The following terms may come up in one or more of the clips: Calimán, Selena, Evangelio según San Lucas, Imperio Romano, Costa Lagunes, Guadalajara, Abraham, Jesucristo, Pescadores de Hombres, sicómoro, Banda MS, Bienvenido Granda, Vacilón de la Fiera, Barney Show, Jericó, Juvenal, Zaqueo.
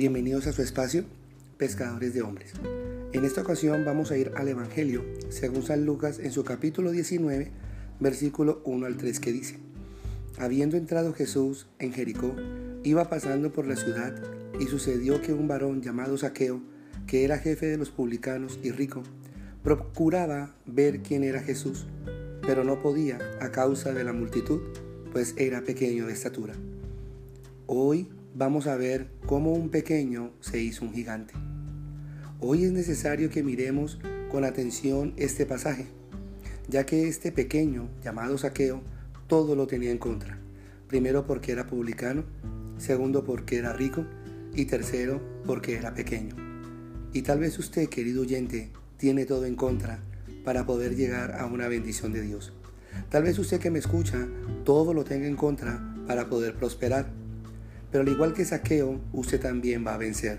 Bienvenidos a su espacio, Pescadores de Hombres. En esta ocasión vamos a ir al Evangelio según San Lucas en su capítulo 19, versículo 1 al 3 que dice: Habiendo entrado Jesús en Jericó, iba pasando por la ciudad y sucedió que un varón llamado Zaqueo, que era jefe de los publicanos y rico, procuraba ver quién era Jesús, pero no podía a causa de la multitud, pues era pequeño de estatura. Hoy vamos a ver cómo un pequeño se hizo un gigante. Hoy es necesario que miremos con atención este pasaje, ya que este pequeño llamado Zaqueo todo lo tenía en contra. Primero, porque era publicano; segundo, porque era rico; y tercero, porque era pequeño. Y tal vez usted, querido oyente, tiene todo en contra para poder llegar a una bendición de Dios. Tal vez usted que me escucha todo lo tenga en contra para poder prosperar, pero al igual que Zaqueo, usted también va a vencer.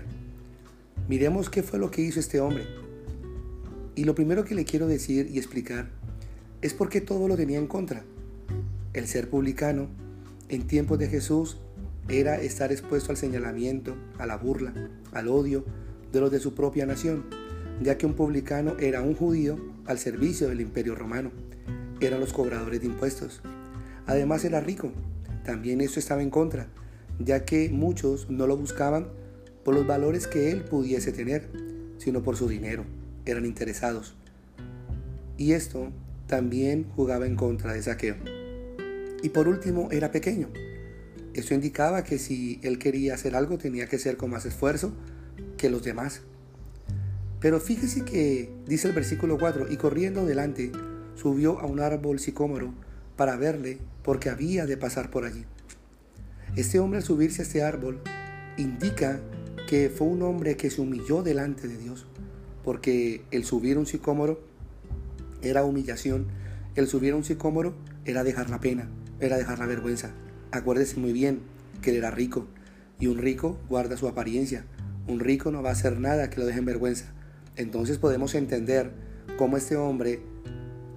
Miremos qué fue lo que hizo este hombre. Y lo primero que le quiero decir y explicar es por qué todo lo tenía en contra. El ser publicano en tiempos de Jesús era estar expuesto al señalamiento, a la burla, al odio de los de su propia nación, ya que un publicano era un judío al servicio del Imperio Romano. Eran los cobradores de impuestos. Además era rico. También esto estaba en contra, ya que muchos no lo buscaban por los valores que él pudiese tener, sino por su dinero. Eran interesados. Y esto también jugaba en contra de Zaqueo. Y por último, era pequeño. Esto indicaba que si él quería hacer algo, tenía que ser con más esfuerzo que los demás. Pero fíjese que dice el versículo 4: y corriendo delante, subió a un árbol sicómoro para verle, porque había de pasar por allí. Este hombre, al subirse a este árbol, indica que fue un hombre que se humilló delante de Dios, porque el subir un sicómoro era humillación. El subir a un sicómoro era dejar la pena, era dejar la vergüenza. Acuérdese muy bien que él era rico, y un rico guarda su apariencia. Un rico no va a hacer nada que lo deje en vergüenza. Entonces podemos entender cómo este hombre,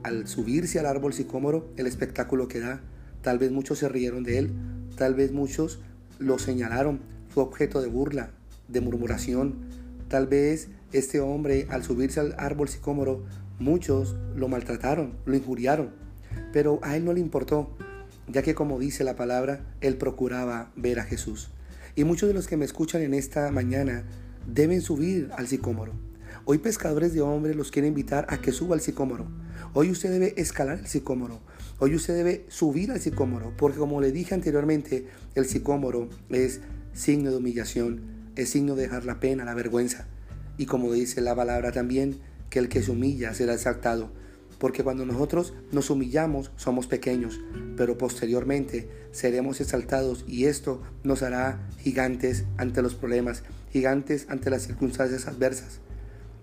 al subirse al árbol sicómoro, el espectáculo que da. Tal vez muchos se rieron de él, tal vez muchos lo señalaron, fue objeto de burla, de murmuración. Tal vez este hombre, al subirse al árbol sicómoro, muchos lo maltrataron, lo injuriaron, pero a él no le importó, ya que, como dice la palabra, él procuraba ver a Jesús. Y muchos de los que me escuchan en esta mañana deben subir al sicómoro. Hoy Pescadores de Hombres los quiere invitar a que suba al sicómoro. Hoy usted debe escalar el sicómoro. Hoy usted debe subir al sicómoro, porque, como le dije anteriormente, el sicómoro es signo de humillación, es signo de dejar la pena, la vergüenza. Y como dice la palabra también, que el que se humilla será exaltado, porque cuando nosotros nos humillamos somos pequeños, pero posteriormente seremos exaltados, y esto nos hará gigantes ante los problemas, gigantes ante las circunstancias adversas.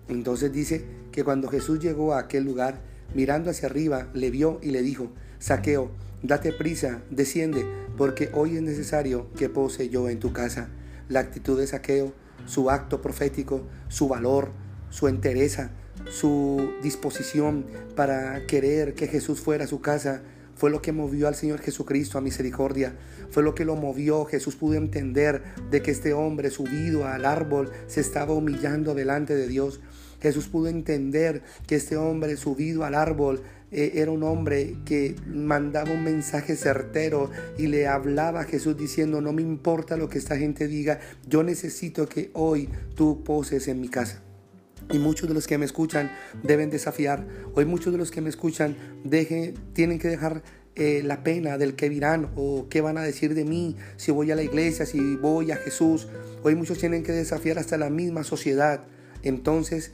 Entonces dice que cuando Jesús llegó a aquel lugar, mirando hacia arriba, le vio y le dijo: Zaqueo, date prisa, desciende, porque hoy es necesario que pose yo en tu casa. La actitud de Zaqueo, su acto profético, su valor, su entereza, su disposición para querer que Jesús fuera a su casa, fue lo que movió al Señor Jesucristo a misericordia. Fue lo que lo movió. Jesús pudo entender de que este hombre subido al árbol se estaba humillando delante de Dios. Jesús pudo entender que este hombre subido al árbol era un hombre que mandaba un mensaje certero, y le hablaba a Jesús diciendo: no me importa lo que esta gente diga, yo necesito que hoy tú poses en mi casa. Y muchos de los que me escuchan deben desafiar. Hoy muchos de los que me escuchan tienen que dejar la pena del qué dirán o qué van a decir de mí, si voy a la iglesia, si voy a Jesús. Hoy muchos tienen que desafiar hasta la misma sociedad. Entonces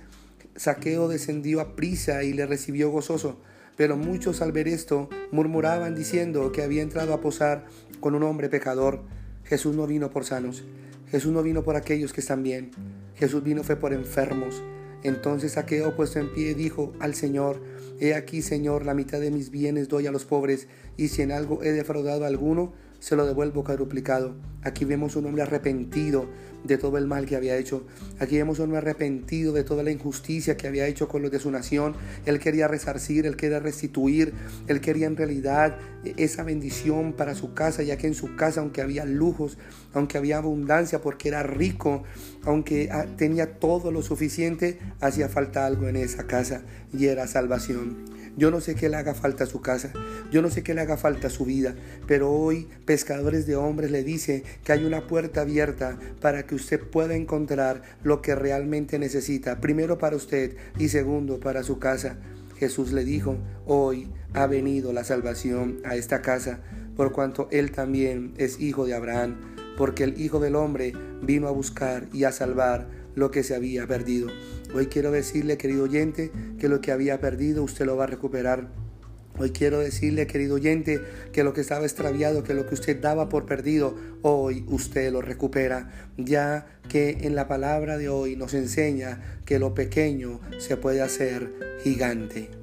Zaqueo descendió a prisa y le recibió gozoso. Pero muchos, al ver esto, murmuraban diciendo que había entrado a posar con un hombre pecador. Jesús no vino por sanos. Jesús no vino por aquellos que están bien. Jesús vino fue por enfermos. Entonces Zaqueo, puesto en pie, dijo al Señor: He aquí, Señor, la mitad de mis bienes doy a los pobres, y si en algo he defraudado a alguno, se lo devuelvo cuadruplicado. Aquí vemos un hombre arrepentido de todo el mal que había hecho. Aquí vemos un hombre arrepentido de toda la injusticia que había hecho con los de su nación. Él quería resarcir, él quería restituir, él quería en realidad esa bendición para su casa, ya que en su casa, aunque había lujos, aunque había abundancia, porque era rico, aunque tenía todo lo suficiente, hacía falta algo en esa casa, y era salvación. Yo no sé qué le haga falta a su casa, yo no sé qué le haga falta a su vida, pero hoy Pescadores de Hombres le dice que hay una puerta abierta para que usted pueda encontrar lo que realmente necesita, primero para usted y segundo para su casa. Jesús le dijo: hoy ha venido la salvación a esta casa, por cuanto él también es hijo de Abraham, porque el Hijo del Hombre vino a buscar y a salvar lo que se había perdido. Hoy quiero decirle, querido oyente, que lo que había perdido usted lo va a recuperar. Hoy quiero decirle, querido oyente, que lo que estaba extraviado, que lo que usted daba por perdido, hoy usted lo recupera, ya que en la palabra de hoy nos enseña que lo pequeño se puede hacer gigante.